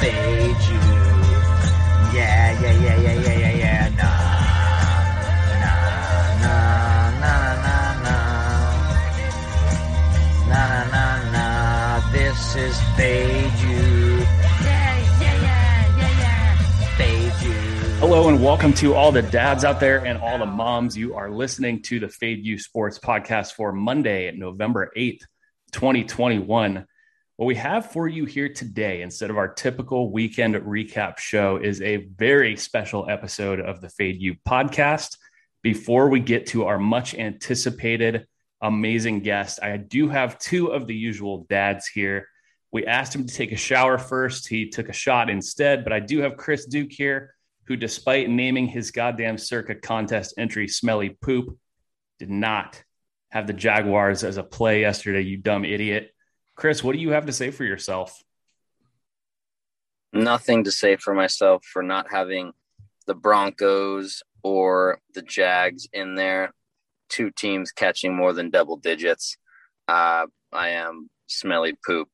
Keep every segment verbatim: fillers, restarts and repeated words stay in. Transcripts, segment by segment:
Fade You. Yeah, yeah, yeah, yeah, yeah, yeah, yeah. Nah, nah, nah, nah, nah, nah. Nah, nah, nah, nah. This is Fade You. Yeah, yeah, yeah, yeah, yeah. Fade You. Hello and welcome to all the dads out there and all the moms. You are listening to the Fade You Sports Podcast for Monday, November eighth, twenty twenty-one. What we have for you here today, instead of our typical weekend recap show, is a very special episode of the Fade You podcast. Before we get to our much anticipated amazing guest, I do have two of the usual dads here. We asked him to take a shower first. He took a shot instead, but I do have Chris Duke here, who, despite naming his goddamn Circa contest entry Smelly Poop, did not have the Jaguars as a play yesterday, you dumb idiot. Chris, what do you have to say for yourself? Nothing to say for myself for not having the Broncos or the Jags in there. Two teams catching more than double digits. Uh, I am Smelly Poop.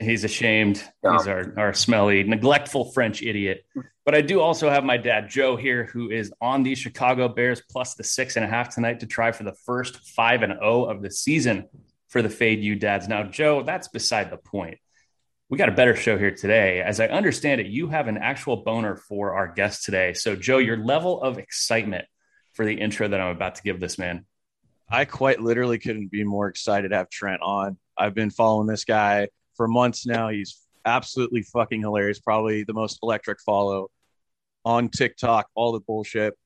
He's ashamed. Dumb. He's our, our smelly, neglectful French idiot. But I do also have my dad, Joe, here, who is on the Chicago Bears plus the six and a half tonight to try for the first five and oh of the season for the Fade You dads. Now, Joe, that's beside the point. We got a better show here today. As I understand it, you have an actual boner for our guest today. So, Joe, your level of excitement for the intro that I'm about to give this man. I quite literally couldn't be more excited to have Trent on. I've been following this guy for months now. He's absolutely fucking hilarious. Probably the most electric follow on TikTok, all the bullshit.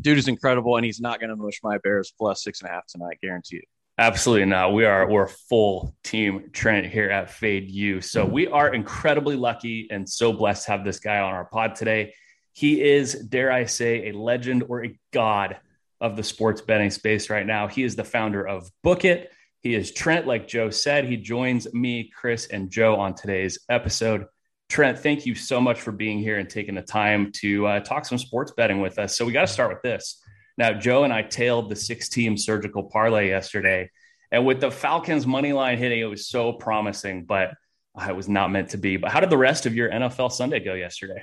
Dude is incredible, and he's not going to mush my Bears plus six and a half tonight, guarantee it. Absolutely not. We are we're full team Trent here at Fade You. So we are incredibly lucky and so blessed to have this guy on our pod today. He is, dare I say, a legend or a god of the sports betting space right now. He is the founder of BookIt. He is Trent, like Joe said. He joins me, Chris, and Joe on today's episode. Trent, thank you so much for being here and taking the time to uh, talk some sports betting with us. So we got to start with this. Now, Joe and I tailed the six-team surgical parlay yesterday, and with the Falcons' money line hitting, it was so promising, but it was not meant to be. But how did the rest of your N F L Sunday go yesterday?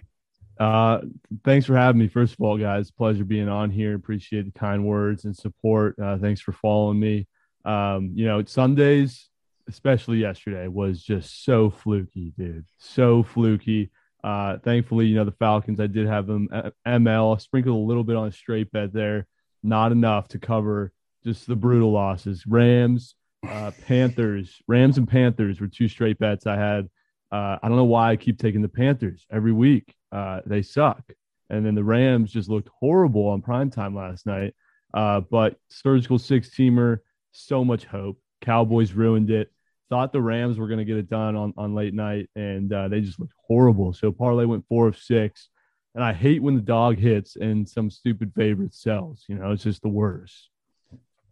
Uh, thanks for having me, first of all, guys. Pleasure being on here. Appreciate the kind words and support. Uh, thanks for following me. Um, you know, Sundays, especially yesterday, was just so fluky, dude. So fluky. Uh, thankfully, you know, the Falcons, I did have them M L, sprinkled a little bit on a straight bet there. Not enough to cover just the brutal losses. Rams, uh, Panthers, Rams and Panthers were two straight bets I had. Uh, I don't know why I keep taking the Panthers every week. Uh, they suck. And then the Rams just looked horrible on primetime last night. Uh, but surgical six-teamer, so much hope. Cowboys ruined it. Thought the Rams were going to get it done on, on late night, and uh, they just looked horrible. So parlay went four of six, and I hate when the dog hits and some stupid favorite sells. You know, it's just the worst.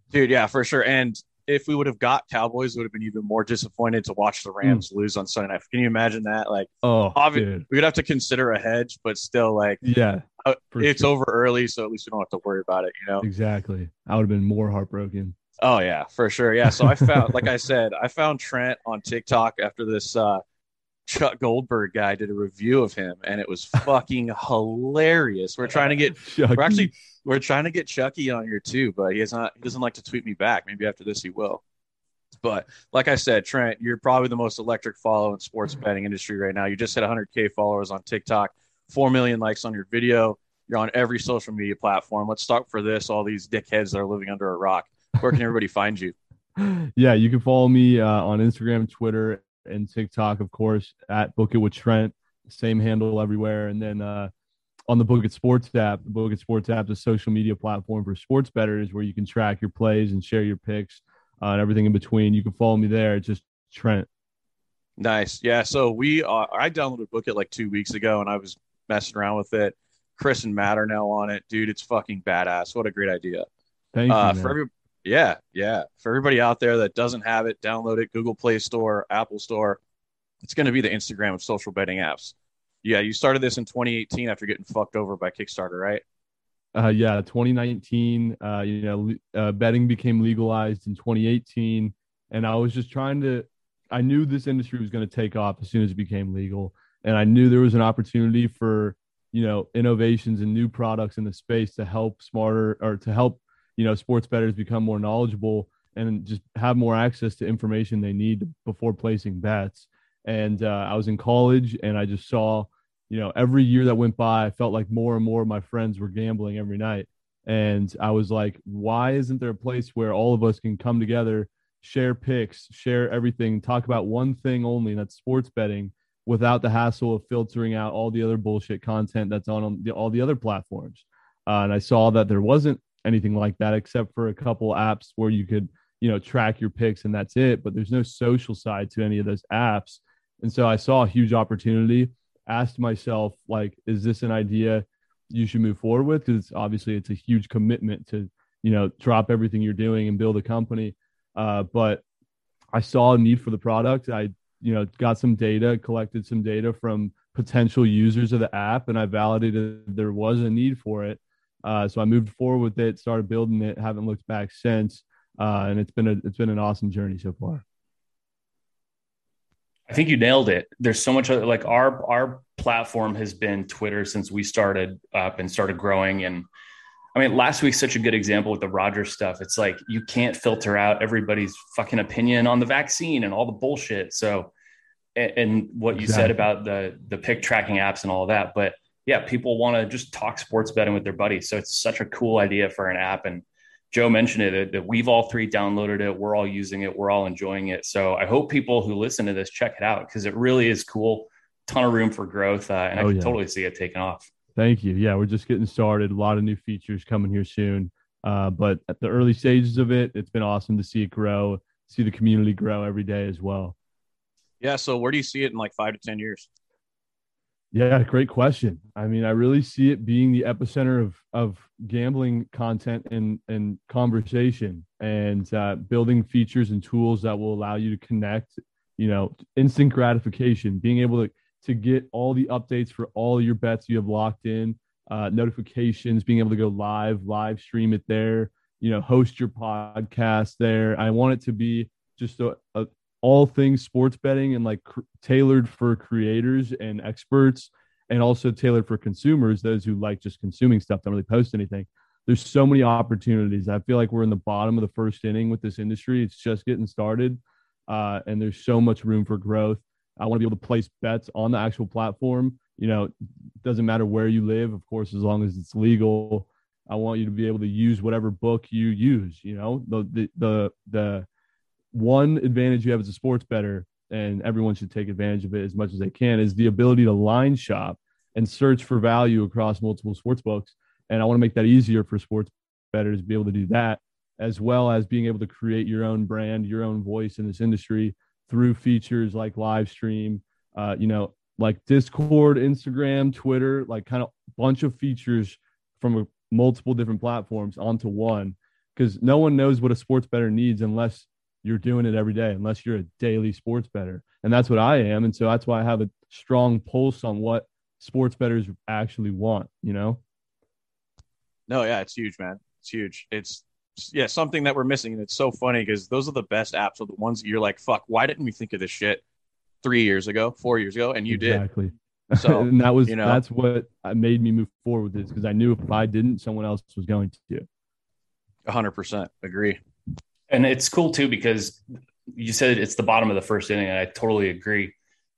Dude, yeah, for sure. And if we would have got Cowboys, it would have been even more disappointed to watch the Rams mm. lose on Sunday night. Can you imagine that? Like, oh, obviously, we'd have to consider a hedge, but still, like, yeah, uh, it's sure. over early, so at least we don't have to worry about it, you know? Exactly. I would have been more heartbroken. Oh, yeah, for sure. Yeah. So I found, like I said, I found Trent on TikTok after this uh, Chuck Goldberg guy did a review of him, and it was fucking hilarious. We're trying to get Chucky. We're actually we're trying to get Chucky on here, too. But he is not he doesn't like to tweet me back. Maybe after this, he will. But like I said, Trent, you're probably the most electric follow in sports betting industry right now. You just hit one hundred K followers on TikTok, four million likes on your video. You're on every social media platform. Let's talk for this. All these dickheads that are living under a rock. Where can everybody find you? Yeah, you can follow me uh, on Instagram, Twitter, and TikTok, of course, at Book It with Trent. Same handle everywhere. And then uh, on the BookIt Sports app, the BookIt Sports app is a social media platform for sports bettors where you can track your plays and share your picks uh, and everything in between. You can follow me there. It's just Trent. Nice. Yeah, so we are, I downloaded BookIt like two weeks ago, and I was messing around with it. Chris and Matt are now on it. Dude, it's fucking badass. What a great idea. Thank you, uh, man. For every- Yeah, yeah. For everybody out there that doesn't have it, download it, Google Play Store, Apple Store. It's going to be the Instagram of social betting apps. Yeah, you started this in twenty eighteen after getting fucked over by Kickstarter, right? Uh, yeah, twenty nineteen, uh, you know, uh, betting became legalized in twenty eighteen. And I was just trying to, I knew this industry was going to take off as soon as it became legal. And I knew there was an opportunity for, you know, innovations and new products in the space to help smarter or to help, you know, sports bettors become more knowledgeable and just have more access to information they need before placing bets. And uh, I was in college and I just saw, you know, every year that went by, I felt like more and more of my friends were gambling every night. And I was like, why isn't there a place where all of us can come together, share picks, share everything, talk about one thing only, and that's sports betting, without the hassle of filtering out all the other bullshit content that's on, on the, all the other platforms. Uh, and I saw that there wasn't anything like that except for a couple apps where you could, you know, track your picks and that's it. But there's no social side to any of those apps. And so I saw a huge opportunity, asked myself, like, is this an idea you should move forward with? Because obviously it's a huge commitment to, you know, drop everything you're doing and build a company. Uh, but I saw a need for the product. I, you know, got some data, collected some data from potential users of the app, and I validated there was a need for it. Uh, so I moved forward with it, started building it, haven't looked back since. Uh, and it's been a, it's been an awesome journey so far. I think you nailed it. There's so much other, like our, our platform has been Twitter since we started up and started growing. And I mean, last week's such a good example with the Rogers stuff. It's like, you can't filter out everybody's fucking opinion on the vaccine and all the bullshit. So, and, and what you exactly. said about the, the pick tracking apps and all that, but yeah, people want to just talk sports betting with their buddies. So it's such a cool idea for an app. And Joe mentioned it, that we've all three downloaded it. We're all using it. We're all enjoying it. So I hope people who listen to this, check it out, because it really is cool. Ton of room for growth. Uh, and oh, I can yeah. totally see it taking off. Thank you. Yeah, we're just getting started. A lot of new features coming here soon. Uh, but at the early stages of it, it's been awesome to see it grow, see the community grow every day as well. Yeah. So where do you see it in like five to ten years? Yeah, great question. I mean, I really see it being the epicenter of of gambling content and, and conversation, and uh, building features and tools that will allow you to connect, you know, instant gratification, being able to to get all the updates for all your bets you have locked in, uh, notifications, being able to go live, live stream it there, you know, host your podcast there. I want it to be just a, a all things sports betting, and like cr- tailored for creators and experts, and also tailored for consumers, those who like just consuming stuff, don't really post anything. There's so many opportunities. I feel like we're in the bottom of the first inning with this industry. It's just getting started. Uh, and there's so much room for growth. I want to be able to place bets on the actual platform. You know, doesn't matter where you live, of course, as long as it's legal. I want you to be able to use whatever book you use. You know, the the the, the one advantage you have as a sports bettor, and everyone should take advantage of it as much as they can, is the ability to line shop and search for value across multiple sports books. And I want to make that easier for sports bettors to be able to do that, as well as being able to create your own brand, your own voice in this industry, through features like live stream, uh, you know, like Discord, Instagram, Twitter, like kind of bunch of features from a, multiple different platforms onto one, because no one knows what a sports bettor needs unless you're doing it every day, unless you're a daily sports bettor. And that's what I am. And so that's why I have a strong pulse on what sports bettors actually want, you know? No, yeah, it's huge, man. It's huge. It's, yeah, something that we're missing. And it's so funny because those are the best apps, are the ones that you're like, fuck, why didn't we think of this shit three years ago, four years ago? And you exactly. did. So and that was, you know, that's what made me move forward with this, because I knew if I didn't, someone else was going to. one hundred percent agree. And it's cool too, because you said it's the bottom of the first inning, and I totally agree.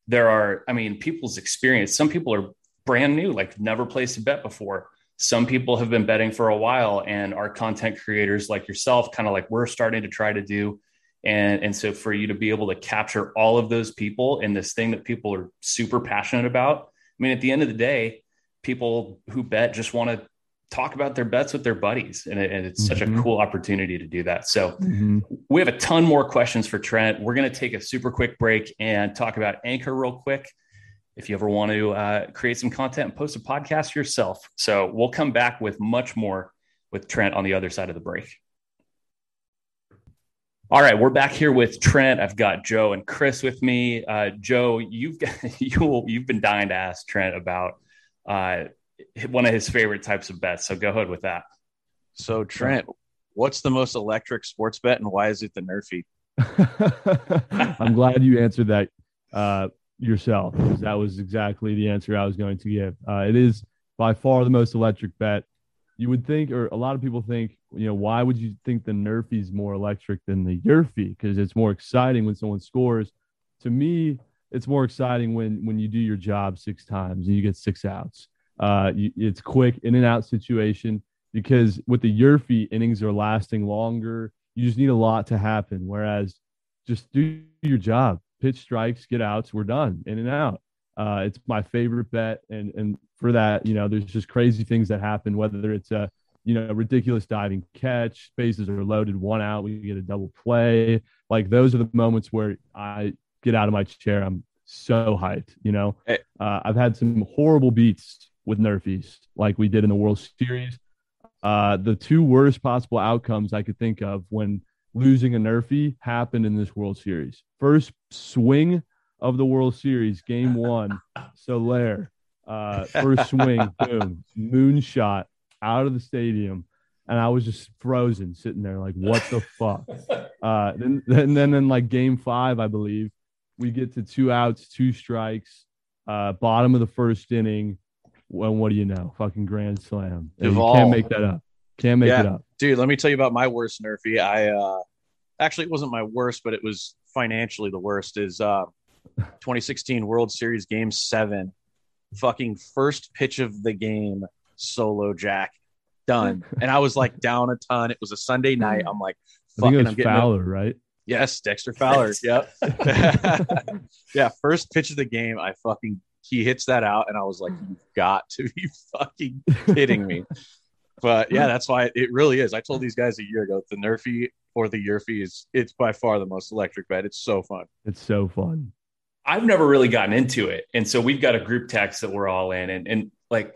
There are, I mean, people's experience. Some people are brand new, like never placed a bet before. Some people have been betting for a while, and our content creators like yourself, kind of like we're starting to try to do. And, and so for you to be able to capture all of those people in this thing that people are super passionate about. I mean, at the end of the day, people who bet just want to talk about their bets with their buddies. And, it, and it's mm-hmm. such a cool opportunity to do that. So mm-hmm. we have a ton more questions for Trent. We're going to take a super quick break and talk about Anchor real quick, if you ever want to uh, create some content and post a podcast yourself. So we'll come back with much more with Trent on the other side of the break. All right, we're back here with Trent. I've got Joe and Chris with me. Uh, Joe, you've got, you, you've been dying to ask Trent about uh, one of his favorite types of bets. So go ahead with that. So Trent, what's the most electric sports bet, and why is it the Nerfie? I'm glad you answered that. Uh, yourself. That was exactly the answer I was going to give. Uh, it is by far the most electric bet. You would think, or a lot of people think, you know, why would you think the Nerfie is more electric than the Yerfie? Because it's more exciting when someone scores. To me, it's more exciting when when you do your job six times and you get six outs. Uh, you, it's quick in and out situation, because with the Yerfie, innings are lasting longer. You just need a lot to happen. Whereas just do your job, pitch strikes, get outs, we're done, in and out. Uh, it's my favorite bet. And, and for that, you know, there's just crazy things that happen, whether it's a, you know, ridiculous diving catch, bases are loaded, one out, we get a double play. Like, those are the moments where I get out of my chair. I'm so hyped, you know. Hey. Uh, I've had some horrible beats with Nerfies, like we did in the World Series. Uh, the two worst possible outcomes I could think of when losing a Nerfie happened in this World Series. First swing of the World Series, game one, Soler. Uh, first swing, boom, moonshot out of the stadium. And I was just frozen sitting there like, what the fuck? Uh, then, then, then in like game five, I believe, we get to two outs, two strikes, uh, bottom of the first inning. Well, what do you know? Fucking grand slam. You can't make that up. Can't make yeah. it up. Dude, let me tell you about my worst Nerfie. I uh, actually, it wasn't my worst, but it was financially the worst. Is uh, twenty sixteen World Series Game seven. Fucking first pitch of the game, solo jack, done. And I was like down a ton. It was a Sunday night. I'm like, fucking, I'm getting Fowler, up. Right? Yes, Dexter Fowler. Yep. Yeah, first pitch of the game, I fucking he hits that out, and I was like, you've got to be fucking kidding me. But yeah, that's why it really is. I told these guys a year ago, the Nerfie or the Yerfie is it's by far the most electric bet. It's so fun. It's so fun. I've never really gotten into it. And so we've got a group text that we're all in, and, and like,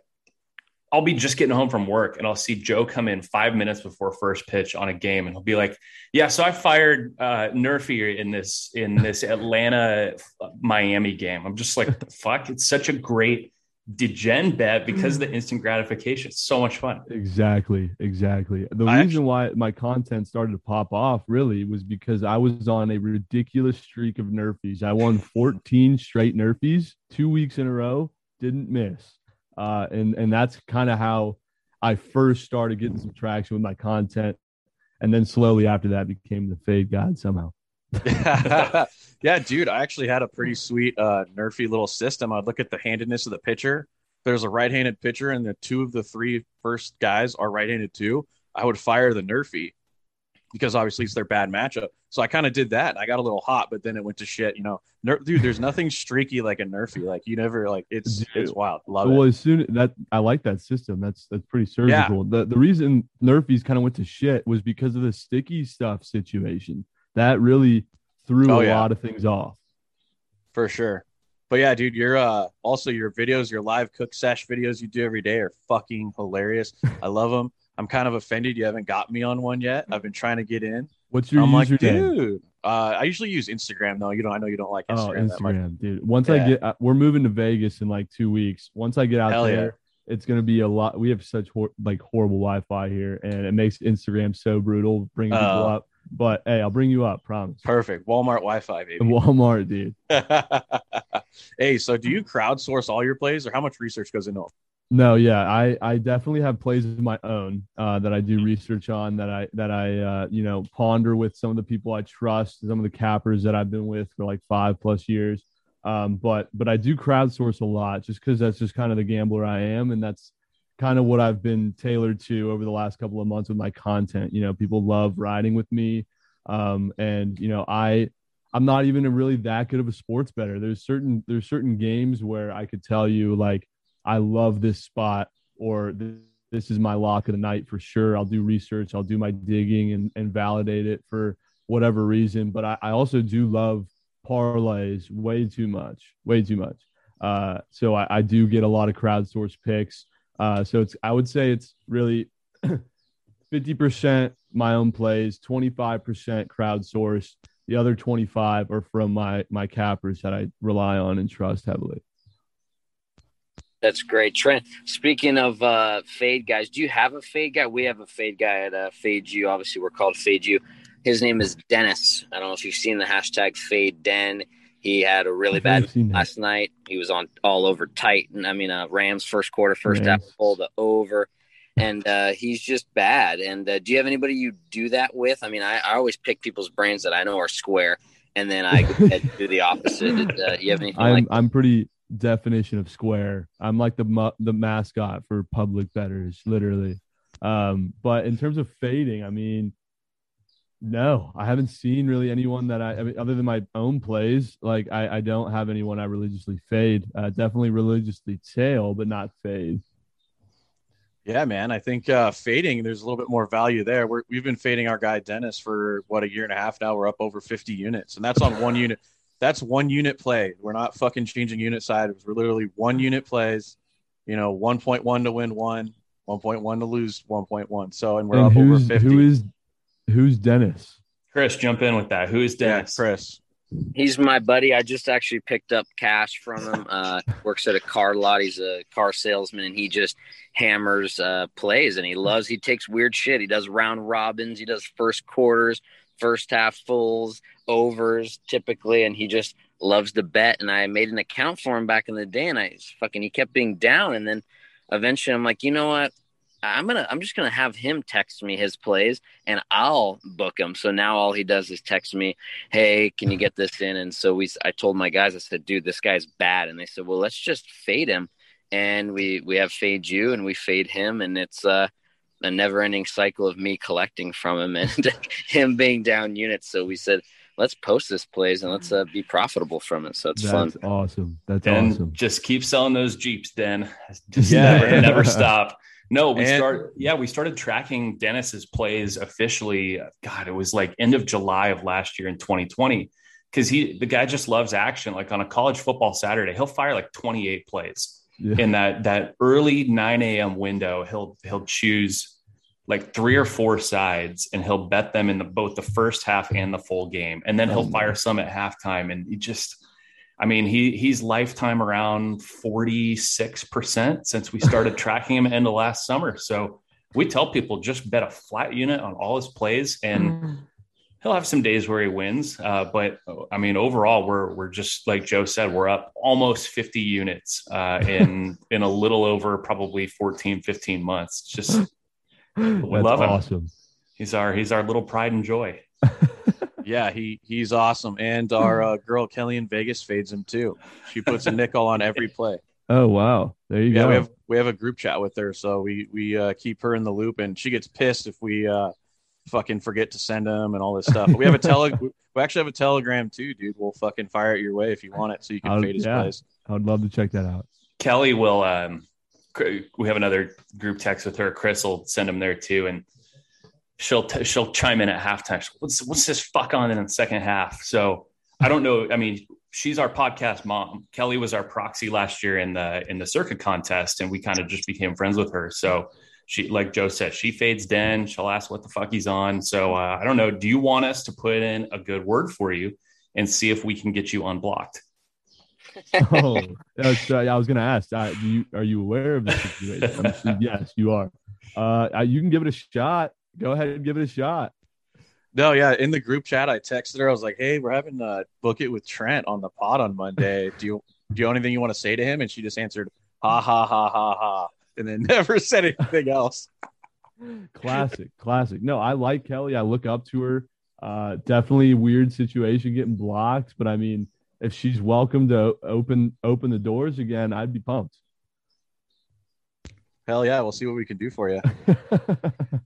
I'll be just getting home from work and I'll see Joe come in five minutes before first pitch on a game. And he'll be like, yeah, so I fired uh, Nerfie in this, in this Atlanta Miami game. I'm just like, the fuck, it's such a great degen bet because of the instant gratification. It's so much fun. Exactly. Exactly. The I reason actually- why my content started to pop off really was because I was on a ridiculous streak of Nerfies. I won fourteen straight Nerfies, two weeks in a row, didn't miss. Uh, and, and that's kind of how I first started getting some traction with my content. And then slowly after that became the fade god somehow. Yeah, dude, I actually had a pretty sweet uh, Nerfie little system. I'd look at the handedness of the pitcher. There's a right-handed pitcher, and the two of the three first guys are right-handed too. I would fire the Nerfie because obviously it's their bad matchup. So I kind of did that, and I got a little hot, but then it went to shit. You know, Ner- dude, there's nothing streaky like a Nerfie. Like, you never like it's dude, it's wild. Love well, it. Well, as soon that I like that system. That's that's pretty surgical. Yeah. The the reason Nerfies kind of went to shit was because of the sticky stuff situation. That really threw oh, a yeah. lot of things off. For sure. But yeah, dude, your uh, also your videos, your live cook sesh videos you do every day are fucking hilarious. I love them. I'm kind of offended you haven't got me on one yet. I've been trying to get in. What's your I'm username? Like, dude, uh, I usually use Instagram though. You know, I know you don't like Instagram. Oh, Instagram, that much. Dude. Once yeah. I get, uh, we're moving to Vegas in like two weeks. Once I get out Hell there, yeah. it's gonna be a lot. We have such hor- like horrible Wi-Fi here, and it makes Instagram so brutal bringing people uh, up. But hey, I'll bring you up, promise. Perfect. Walmart Wi-Fi, baby. Walmart, dude. Hey, so do you crowdsource all your plays, or how much research goes into them? No, yeah, I, I definitely have plays of my own uh, that I do research on, that I that I uh, you know ponder with some of the people I trust, some of the cappers that I've been with for like five plus years. Um, but but I do crowdsource a lot just because that's just kind of the gambler I am, and that's kind of what I've been tailored to over the last couple of months with my content. You know, people love riding with me. Um, and you know, I, I'm not even a really that good of a sports bettor. There's certain, there's certain games where I could tell you like, I love this spot, or this, this is my lock of the night for sure. I'll do research. I'll do my digging and, and validate it for whatever reason. But I, I also do love parlays way too much, way too much. Uh, so I, I do get a lot of crowdsourced picks. Uh, so it's, I would say it's really fifty percent my own plays, twenty-five percent crowdsourced. The other twenty-five are from my, my cappers that I rely on and trust heavily. That's great. Trent, speaking of uh, fade guys, do you have a fade guy? We have a fade guy at uh, Fade You. Obviously, we're called Fade You. His name is Dennis. I don't know if you've seen the hashtag Fade Den. He had a really bad last night. He was on all over Titan. I mean, uh, Rams first quarter, first half pull the over. And uh, he's just bad. And uh, do you have anybody you do that with? I mean, I, I always pick people's brains that I know are square, and then I do the opposite. Did, uh, you have anything I'm, like that? I'm pretty definition of square. I'm like the the mascot for public bettors, literally. Um, but in terms of fading, I mean, no, I haven't seen really anyone that I, I mean, other than my own plays. Like I, I don't have anyone I religiously fade. Uh, definitely religiously tail, but not fade. Yeah, man. I think uh, fading, there's a little bit more value there. We're, we've been fading our guy, Dennis, for what, a year and a half now. We're up over fifty units, and that's on one unit. That's one unit play. We're not fucking changing unit side. It was literally one unit plays, you know, one point one to win one, one point one to lose one point one. So, and we're and up over fifty. Who is, who's Dennis? Chris, jump in with that. Who is Dennis? Yeah, Chris. He's my buddy. I just actually picked up cash from him. Uh, works at a car lot. He's a car salesman, and he just hammers uh, plays, and he loves – he takes weird shit. He does round robins. He does first quarters, first half fulls, overs typically, and he just loves to bet. And I made an account for him back in the day, and I fucking – he kept being down. And then eventually I'm like, you know what? I'm gonna. I'm just gonna have him text me his plays, and I'll book him. So now all he does is text me, "Hey, can you get this in?" And so we. I told my guys. I said, "Dude, this guy's bad." And they said, "Well, let's just fade him." And we we have Fade You, and we fade him, and it's uh, a never-ending cycle of me collecting from him and him being down units. So we said, let's post this plays and let's uh, be profitable from it. So it's That's fun. That's awesome. That's and awesome. Just keep selling those Jeeps, Den. Just yeah. never, never stop. No, we and, start. Yeah, we started tracking Dennis's plays officially. God, it was like end of July of last year in twenty twenty, because he, the guy just loves action. Like on a college football Saturday, he'll fire like twenty-eight plays yeah. in that that early nine a.m. window. He'll he'll choose like three or four sides, and he'll bet them in the, both the first half and the full game, and then he'll fire some at halftime. And he just. I mean, he he's lifetime around forty-six percent since we started tracking him end of last summer. So we tell people just bet a flat unit on all his plays, and mm. he'll have some days where he wins. Uh, but I mean, overall, we're we're just like Joe said, we're up almost fifty units uh, in in a little over probably fourteen, fifteen months. Just we That's love him. Awesome. He's our he's our little pride and joy. Yeah, he he's awesome, and our uh, girl Kelly in Vegas fades him too. She puts a nickel on every play. Oh wow, there you yeah, go. Yeah, we have we have a group chat with her, so we we uh, keep her in the loop, and she gets pissed if we uh, fucking forget to send them and all this stuff. But we have a tele, we actually have a Telegram too, dude. We'll fucking fire it your way if you want it, so you can I'll, fade his yeah. plays. I would love to check that out. Kelly will. Um, we have another group text with her. Chris will send him there too, and. She'll t- she'll chime in at halftime. What's what's this fuck on in the second half? So I don't know. I mean, she's our podcast mom. Kelly was our proxy last year in the in the circuit contest, and we kind of just became friends with her. So she, like Joe said, she fades Den. She'll ask what the fuck he's on. So uh, I don't know. Do you want us to put in a good word for you and see if we can get you unblocked? Oh, that's, uh, I was going to ask. Uh, do you, are you aware of this situation? I'm sure, yes, you are. Uh, you can give it a shot. Go ahead and give it a shot. No, yeah. In the group chat, I texted her. I was like, "Hey, we're having a book it with Trent on the pod on Monday. Do you do you have anything you want to say to him?" And she just answered, "Ha ha ha ha ha," and then never said anything else. Classic, classic. No, I like Kelly. I look up to her. Uh, definitely weird situation getting blocked, but I mean, if she's welcome to open open the doors again, I'd be pumped. Hell yeah, we'll see what we can do for you.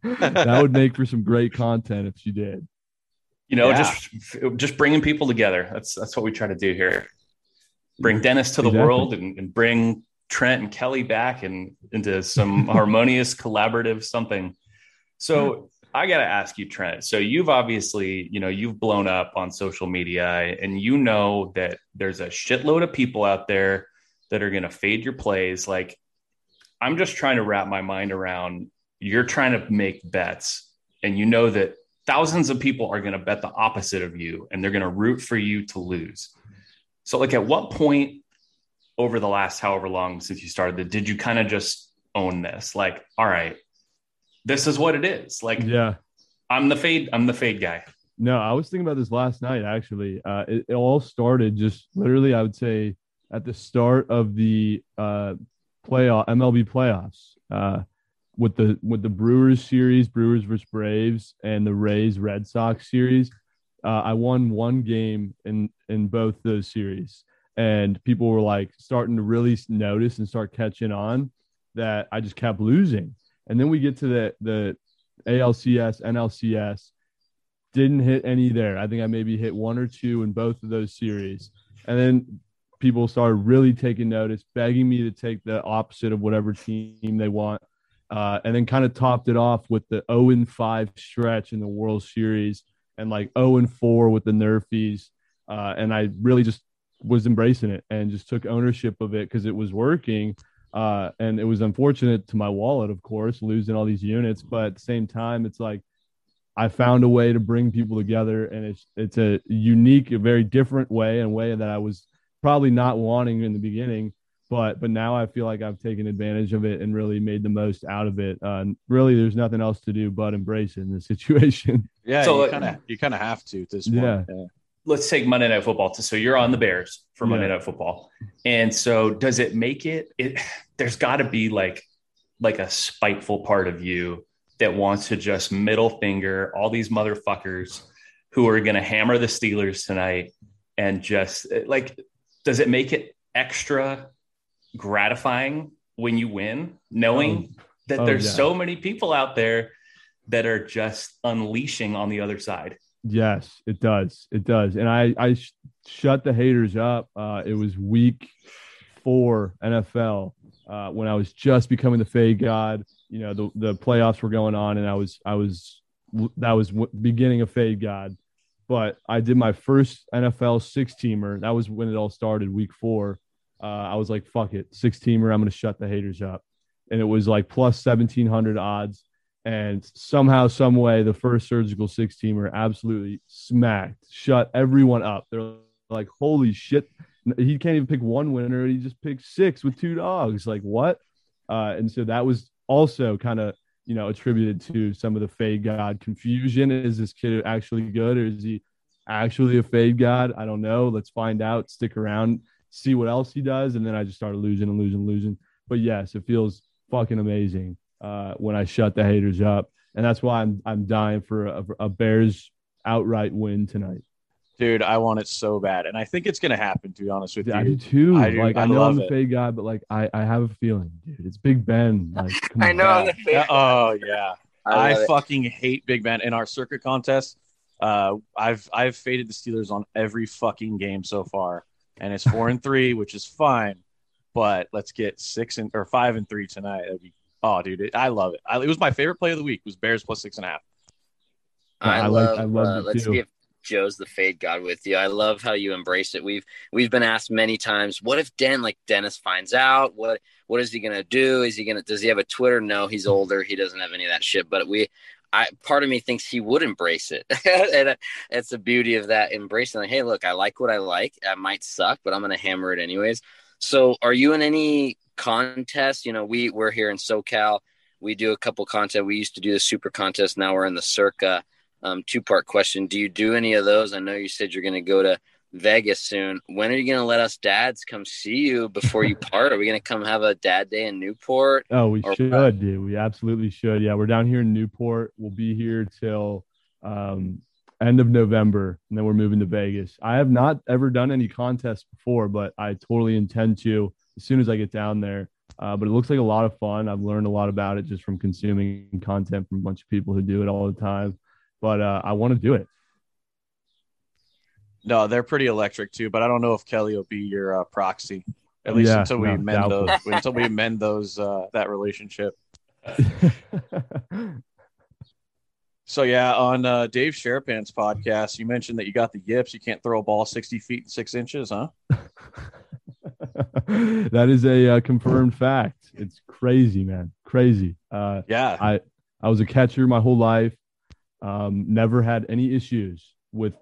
That would make for some great content if she did. You know, yeah. just just bringing people together. That's that's what we try to do here. Bring Dennis to the exactly. world and, and bring Trent and Kelly back and into some harmonious, collaborative something. So I got to ask you, Trent. So you've obviously, you know, you've blown up on social media, and you know that there's a shitload of people out there that are going to fade your plays. Like, I'm just trying to wrap my mind around you're trying to make bets, and you know that thousands of people are going to bet the opposite of you, and they're going to root for you to lose. So like, at what point over the last however long since you started, did you kind of just own this? Like, all right, this is what it is. Like, yeah, I'm the fade. I'm the fade guy. No, I was thinking about this last night, actually. Uh, it, it all started just literally, I would say, at the start of the uh, playoff M L B playoffs uh, with the with the Brewers series, Brewers versus Braves, and the Rays Red Sox series. Uh, I won one game in, in both those series, and people were like starting to really notice and start catching on that I just kept losing. And then we get to the the A L C S, N L C S, didn't hit any there. I think I maybe hit one or two in both of those series. And then people started really taking notice, begging me to take the opposite of whatever team they want. Uh, and then kind of topped it off with the oh and five stretch in the World Series and like oh and four with the Nerfies. Uh, and I really just was embracing it and just took ownership of it because it was working. Uh, and it was unfortunate to my wallet, of course, losing all these units. But at the same time, it's like I found a way to bring people together. And it's it's a unique, a very different way, and way that I was probably not wanting in the beginning. But but now I feel like I've taken advantage of it and really made the most out of it. Uh, really, there's nothing else to do but embrace it in the situation. Yeah, so you kind of you kind of have to at this point. Yeah. Yeah. Let's take Monday Night Football. So you're on the Bears for Monday yeah. Night Football. And so does it make it, it there's got to be like, like a spiteful part of you that wants to just middle finger all these motherfuckers who are going to hammer the Steelers tonight. And just like, does it make it extra gratifying when you win, knowing oh. that oh, there's yeah. so many people out there that are just unleashing on the other side? Yes, it does. It does. And I, I sh- shut the haters up. Uh, it was week four N F L uh, when I was just becoming the fade god. You know, the, the playoffs were going on, and I was I was that was w- beginning of fade god. But I did my first N F L six-teamer. That was when it all started, week four. Uh, I was like, fuck it, six-teamer, I'm going to shut the haters up. And it was like plus seventeen hundred odds. And somehow, some way, the first surgical six-teamer absolutely smacked, shut everyone up. They're like, holy shit. He can't even pick one winner. He just picked six with two dogs. Like, what? Uh, and so that was also kind of, you know, attributed to some of the fade god confusion. Is this kid actually good, or is he actually a fade god? I don't know. Let's find out. Stick around, see what else he does. And then I just started losing and losing and losing. But, yes, it feels fucking amazing. Uh, when I shut the haters up. And that's why I'm I'm dying for a, a Bears outright win tonight. Dude, I want it so bad. And I think it's going to happen, to be honest with yeah, you. I do, too. I, do, like, I, I know I'm a fake guy, but, like, I, I have a feeling, dude. It's Big Ben. Like, come I on. know. I'm the fake oh, yeah. I, I fucking hate Big Ben. In our circuit contest, uh, I've I've faded the Steelers on every fucking game so far. And it's four and three, which is fine. But let's get six and or five and three tonight. That'd be Oh, dude, it, I love it. I, it was my favorite play of the week. Was Bears plus six and a half. I, I love. I love uh, it let's too. Give Joe's the fade god with you. I love how you embrace it. We've we've been asked many times, what if Den like Dennis finds out? What what is he gonna do? Is he gonna? Does he have a Twitter? No, he's older. He doesn't have any of that shit. But we, I part of me thinks he would embrace it, and it's the beauty of that embracing. Like, hey, look, I like what I like. I might suck, but I'm gonna hammer it anyways. So, are you in any contest? You know, we we're here in SoCal. We do a couple contests. We used to do the super contest. Now we're in the Circa um, two part question. Do you do any of those? I know you said you're going to go to Vegas soon. When are you going to let us dads come see you before you part? Are we going to come have a dad day in Newport? Oh, we should, what? dude. We absolutely should. Yeah, we're down here in Newport. We'll be here till um, end of November, and then we're moving to Vegas. I have not ever done any contests before, but I totally intend to as soon as I get down there. Uh, but it looks like a lot of fun. I've learned a lot about it just from consuming content from a bunch of people who do it all the time. But uh, I want to do it. No, they're pretty electric too. But I don't know if Kelly will be your uh, proxy, at least yeah, until we no, mend those. Until we mend those uh, that relationship. So yeah, on uh, Dave Sherapan's podcast, you mentioned that you got the yips. You can't throw a ball sixty feet and six inches, huh? That is a uh, confirmed fact. It's crazy, man. Crazy. Uh, yeah. I, I was a catcher my whole life. Um, never had any issues with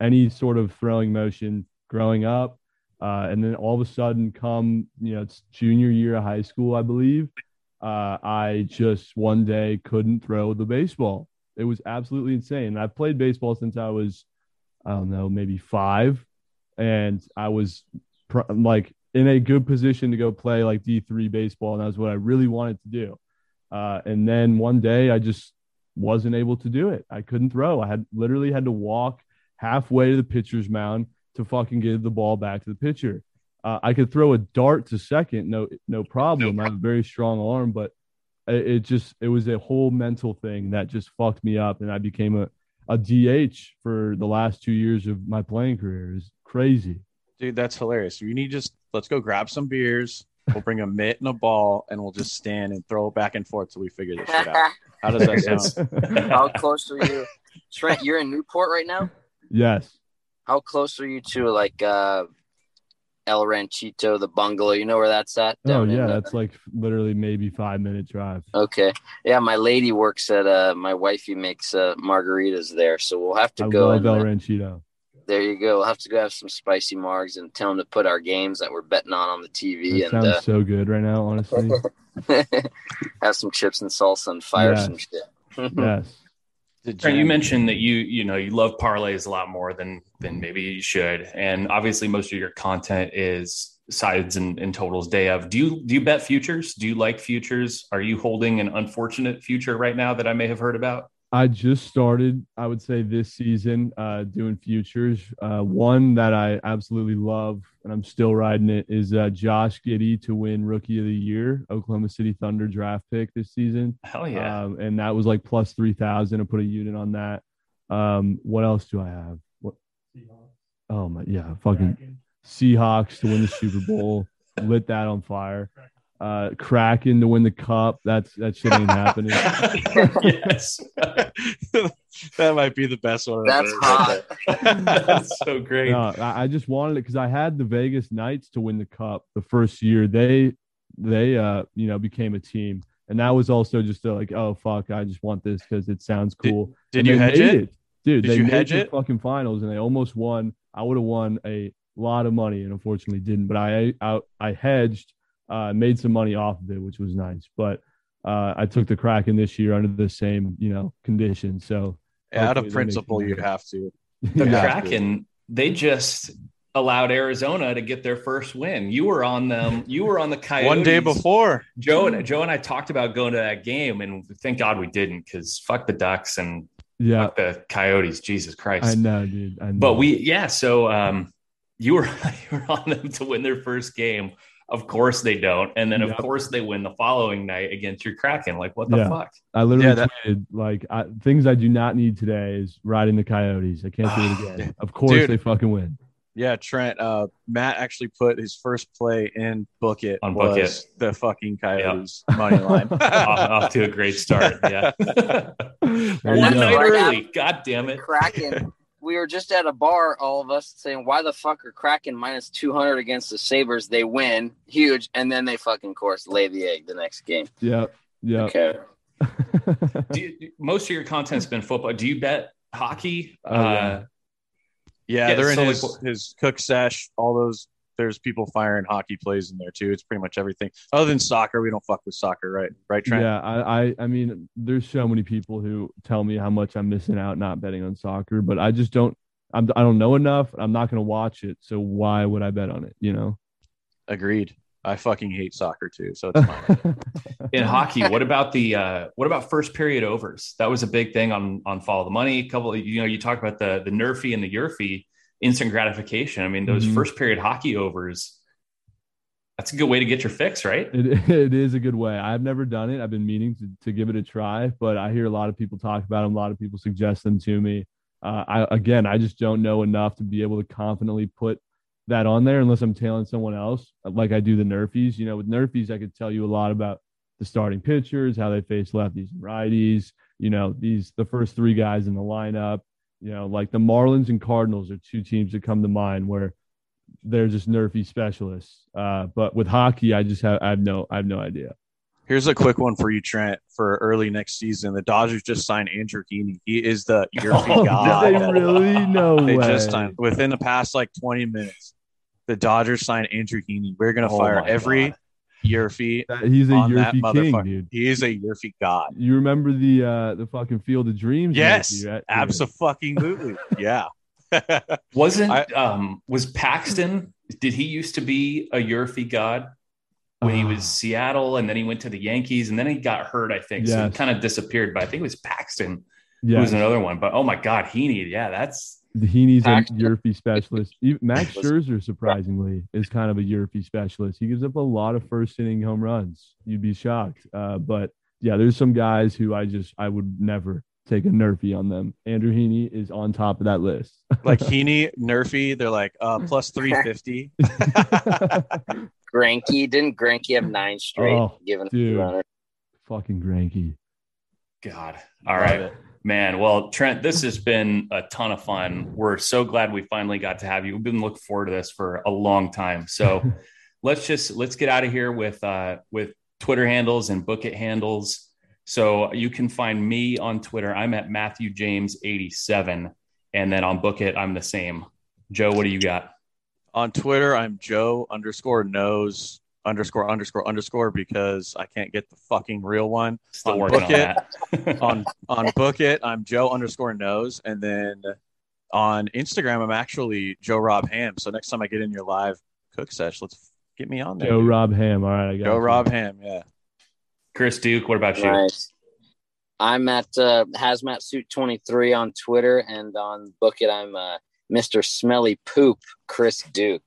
any sort of throwing motion growing up. Uh, and then all of a sudden come, you know, it's junior year of high school, I believe. Uh, I just one day couldn't throw the baseball. It was absolutely insane. I've played baseball since I was, I don't know, maybe five. And I was pr- like in a good position to go play like D three baseball. And that was what I really wanted to do. Uh, and then one day I just wasn't able to do it. I couldn't throw. I had literally had to walk halfway to the pitcher's mound to fucking give the ball back to the pitcher. Uh, I could throw a dart to second. No, no problem. No. I have a very strong arm, but it, it just, it was a whole mental thing that just fucked me up. And I became a, a D H for the last two years of my playing career. Is crazy. Dude, that's hilarious. You need just, let's go grab some beers. We'll bring a mitt and a ball and we'll just stand and throw back and forth till we figure this shit out. How does that sound? How close are you? Trent, you're in Newport right now? Yes. How close are you to like, uh, El Ranchito, the bungalow, you know where that's at? Oh yeah, that's like literally maybe five minute drive. Okay. Yeah, my lady works at uh my wifey makes uh margaritas there, so we'll have to I go love El Ranchito. There you go. We'll have to go have some spicy margs and tell them to put our games that we're betting on on the T V. That and sounds uh, so good right now, honestly. Have some chips and salsa and fire yes. some shit. Yes. You mentioned that you you know you love parlays a lot more than than maybe you should, and obviously most of your content is sides and, and totals day of. Do you do you bet futures? Do you like futures? Are you holding an unfortunate future right now that I may have heard about? I just started, I would say this season, uh, doing futures. Uh, one that I absolutely love, and I'm still riding it, is uh, Josh Giddy to win Rookie of the Year, Oklahoma City Thunder draft pick this season. Hell yeah. Um, and that was like plus three thousand. I put a unit on that. Um, what else do I have? What? Seahawks. Oh, my, yeah, fucking Kraken. Seahawks to win the Super Bowl. Lit that on fire. Uh, Kraken to win the cup. That's that shit ain't happening. Yes, that might be the best one. That's hot. That's so great. No, I, I just wanted it because I had the Vegas Knights to win the cup the first year. They they uh you know became a team, and that was also just a, like oh fuck, I just want this because it sounds cool. Did, did you hedge it? it, dude? Did they you made hedge the it? Fucking finals, and they almost won. I would have won a lot of money, and unfortunately didn't. But I I, I hedged. Uh, made some money off of it, which was nice. But uh, I took the Kraken this year under the same, you know, conditions. So yeah, out of principle, you have to. The yeah. Kraken, they just allowed Arizona to get their first win. You were on them. You were on the Coyotes. One day before. Joe and Joe and I talked about going to that game, and thank God we didn't, because fuck the Ducks and yeah. fuck the Coyotes. Jesus Christ. I know, dude. I know. But we, yeah. So um, you were you were on them to win their first game. Of course they don't. And then, of yep. course, they win the following night against your Kraken. Like, what the yeah. fuck? I literally yeah, that- tweeted, like, I, things I do not need today is riding the Coyotes. I can't do it again. Of course Dude. They fucking win. Yeah, Trent, uh, Matt actually put his first play in BookIt on was BookIt. The fucking Coyotes yep. money line. off, off to a great start, yeah. One night early. God damn it. Kraken. We were just at a bar, all of us, saying, why the fuck are Kraken minus two hundred against the Sabres? They win. Huge. And then they fucking, of course, lay the egg the next game. Yeah. Yeah. Okay. do you, most of your content's been football. Do you bet hockey? Uh, uh, yeah. yeah, they're so in his, like, his cook sesh, all those. There's people firing hockey plays in there too. It's pretty much everything other than soccer. We don't fuck with soccer, right? Right, Trent? Yeah, I, I, I mean, there's so many people who tell me how much I'm missing out not betting on soccer, but I just don't. I'm, I don't know enough. I'm not going to watch it, so why would I bet on it? You know? Agreed. I fucking hate soccer too, so it's fine. In hockey, what about the uh, what about first period overs? That was a big thing on on Follow the Money. A couple, you know, you talk about the the Nerfy and the Yurfy. Instant gratification. I mean, those mm-hmm. first period hockey overs, that's a good way to get your fix, right? It, it is a good way. I've never done it. I've been meaning to, to give it a try, but I hear a lot of people talk about them. A lot of people suggest them to me. Uh, I, again, I just don't know enough to be able to confidently put that on there unless I'm tailing someone else. Like I do the Nerfies, you know, with Nerfies, I could tell you a lot about the starting pitchers, how they face lefties and righties, you know, these, the first three guys in the lineup. You know, like the Marlins and Cardinals are two teams that come to mind where they're just nerfy specialists. Uh, but with hockey, I just have I have no I have no idea. Here's a quick one for you, Trent, for early next season. The Dodgers just signed Andrew Heaney. He is the Yurfy oh, guy. Did they really? No they way. Just signed, within the past like twenty minutes, the Dodgers signed Andrew Heaney. We're gonna oh fire every God. Yerfy. He's a Yerfy king, dude. He is a Yerfy god. You remember the uh, the fucking Field of Dreams? Yes, right? Absolutely. Yeah. Wasn't I, um was Paxton? Did he used to be a Yerfy god when uh, he was Seattle, and then he went to the Yankees, and then he got hurt, I think. Yes. So he kind of disappeared. But I think it was Paxton. Yeah, was another one. But oh my God, Heaney. Yeah, that's Heaney's Paxton. A Yerfy specialist. Max Scherzer, surprisingly, is kind of a Yerfy specialist. He gives up a lot of first inning home runs. You'd be shocked. Uh, but yeah, there's some guys who I just I would never take a nerfy on them. Andrew Heaney is on top of that list. Like Heaney, nerfy, they're like uh, plus three fifty. Granky. Didn't Granky have nine straight? Oh, given dude. Fucking Granky. God. All right, man. Well, Trent, this has been a ton of fun. We're so glad we finally got to have you. We've been looking forward to this for a long time. So let's just, let's get out of here with, uh, with Twitter handles and BookIt handles. So you can find me on Twitter. I'm at Matthew James eighty-seven. And then on BookIt, I'm the same. Joe, what do you got? On Twitter, I'm Joe underscore knows underscore underscore underscore because I can't get the fucking real one. Still on working BookIt, on that. on, on BookIt, I'm Joe underscore knows. And then on Instagram, I'm actually Joe Rob Ham. So next time I get in your live cook sesh, let's get me on there. Joe dude. Rob Ham. All right. I got Joe you. Rob Ham. Yeah. Chris Duke, what about you? Nice. I'm at uh, Hazmat Suit twenty-three on Twitter, and on BookIt, I'm uh, Mister Smelly Poop, Chris Duke.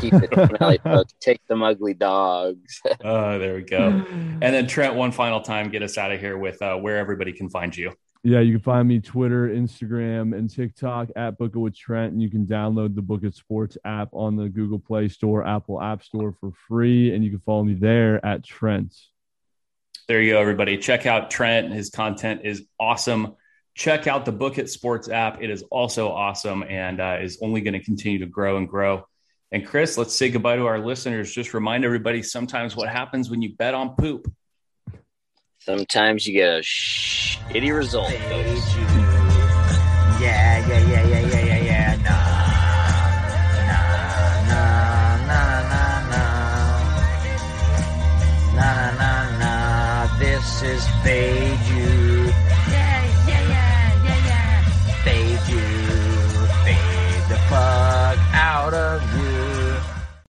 Keep it smelly, folks. Take them ugly dogs. Oh, there we go. And then Trent, one final time, get us out of here with uh, where everybody can find you. Yeah, you can find me Twitter, Instagram, and TikTok at BookIt with Trent, and you can download the BookIt Sports app on the Google Play Store, Apple App Store for free, and you can follow me there at Trent. There you go, everybody. Check out Trent. His content is awesome. Check out the BookIt Sports app. It is also awesome and uh, is only going to continue to grow and grow. And Chris, let's say goodbye to our listeners. Just remind everybody sometimes what happens when you bet on poop. Sometimes you get a shitty result. Yeah, yeah, yeah, yeah, yeah, yeah, yeah. No. This is Fade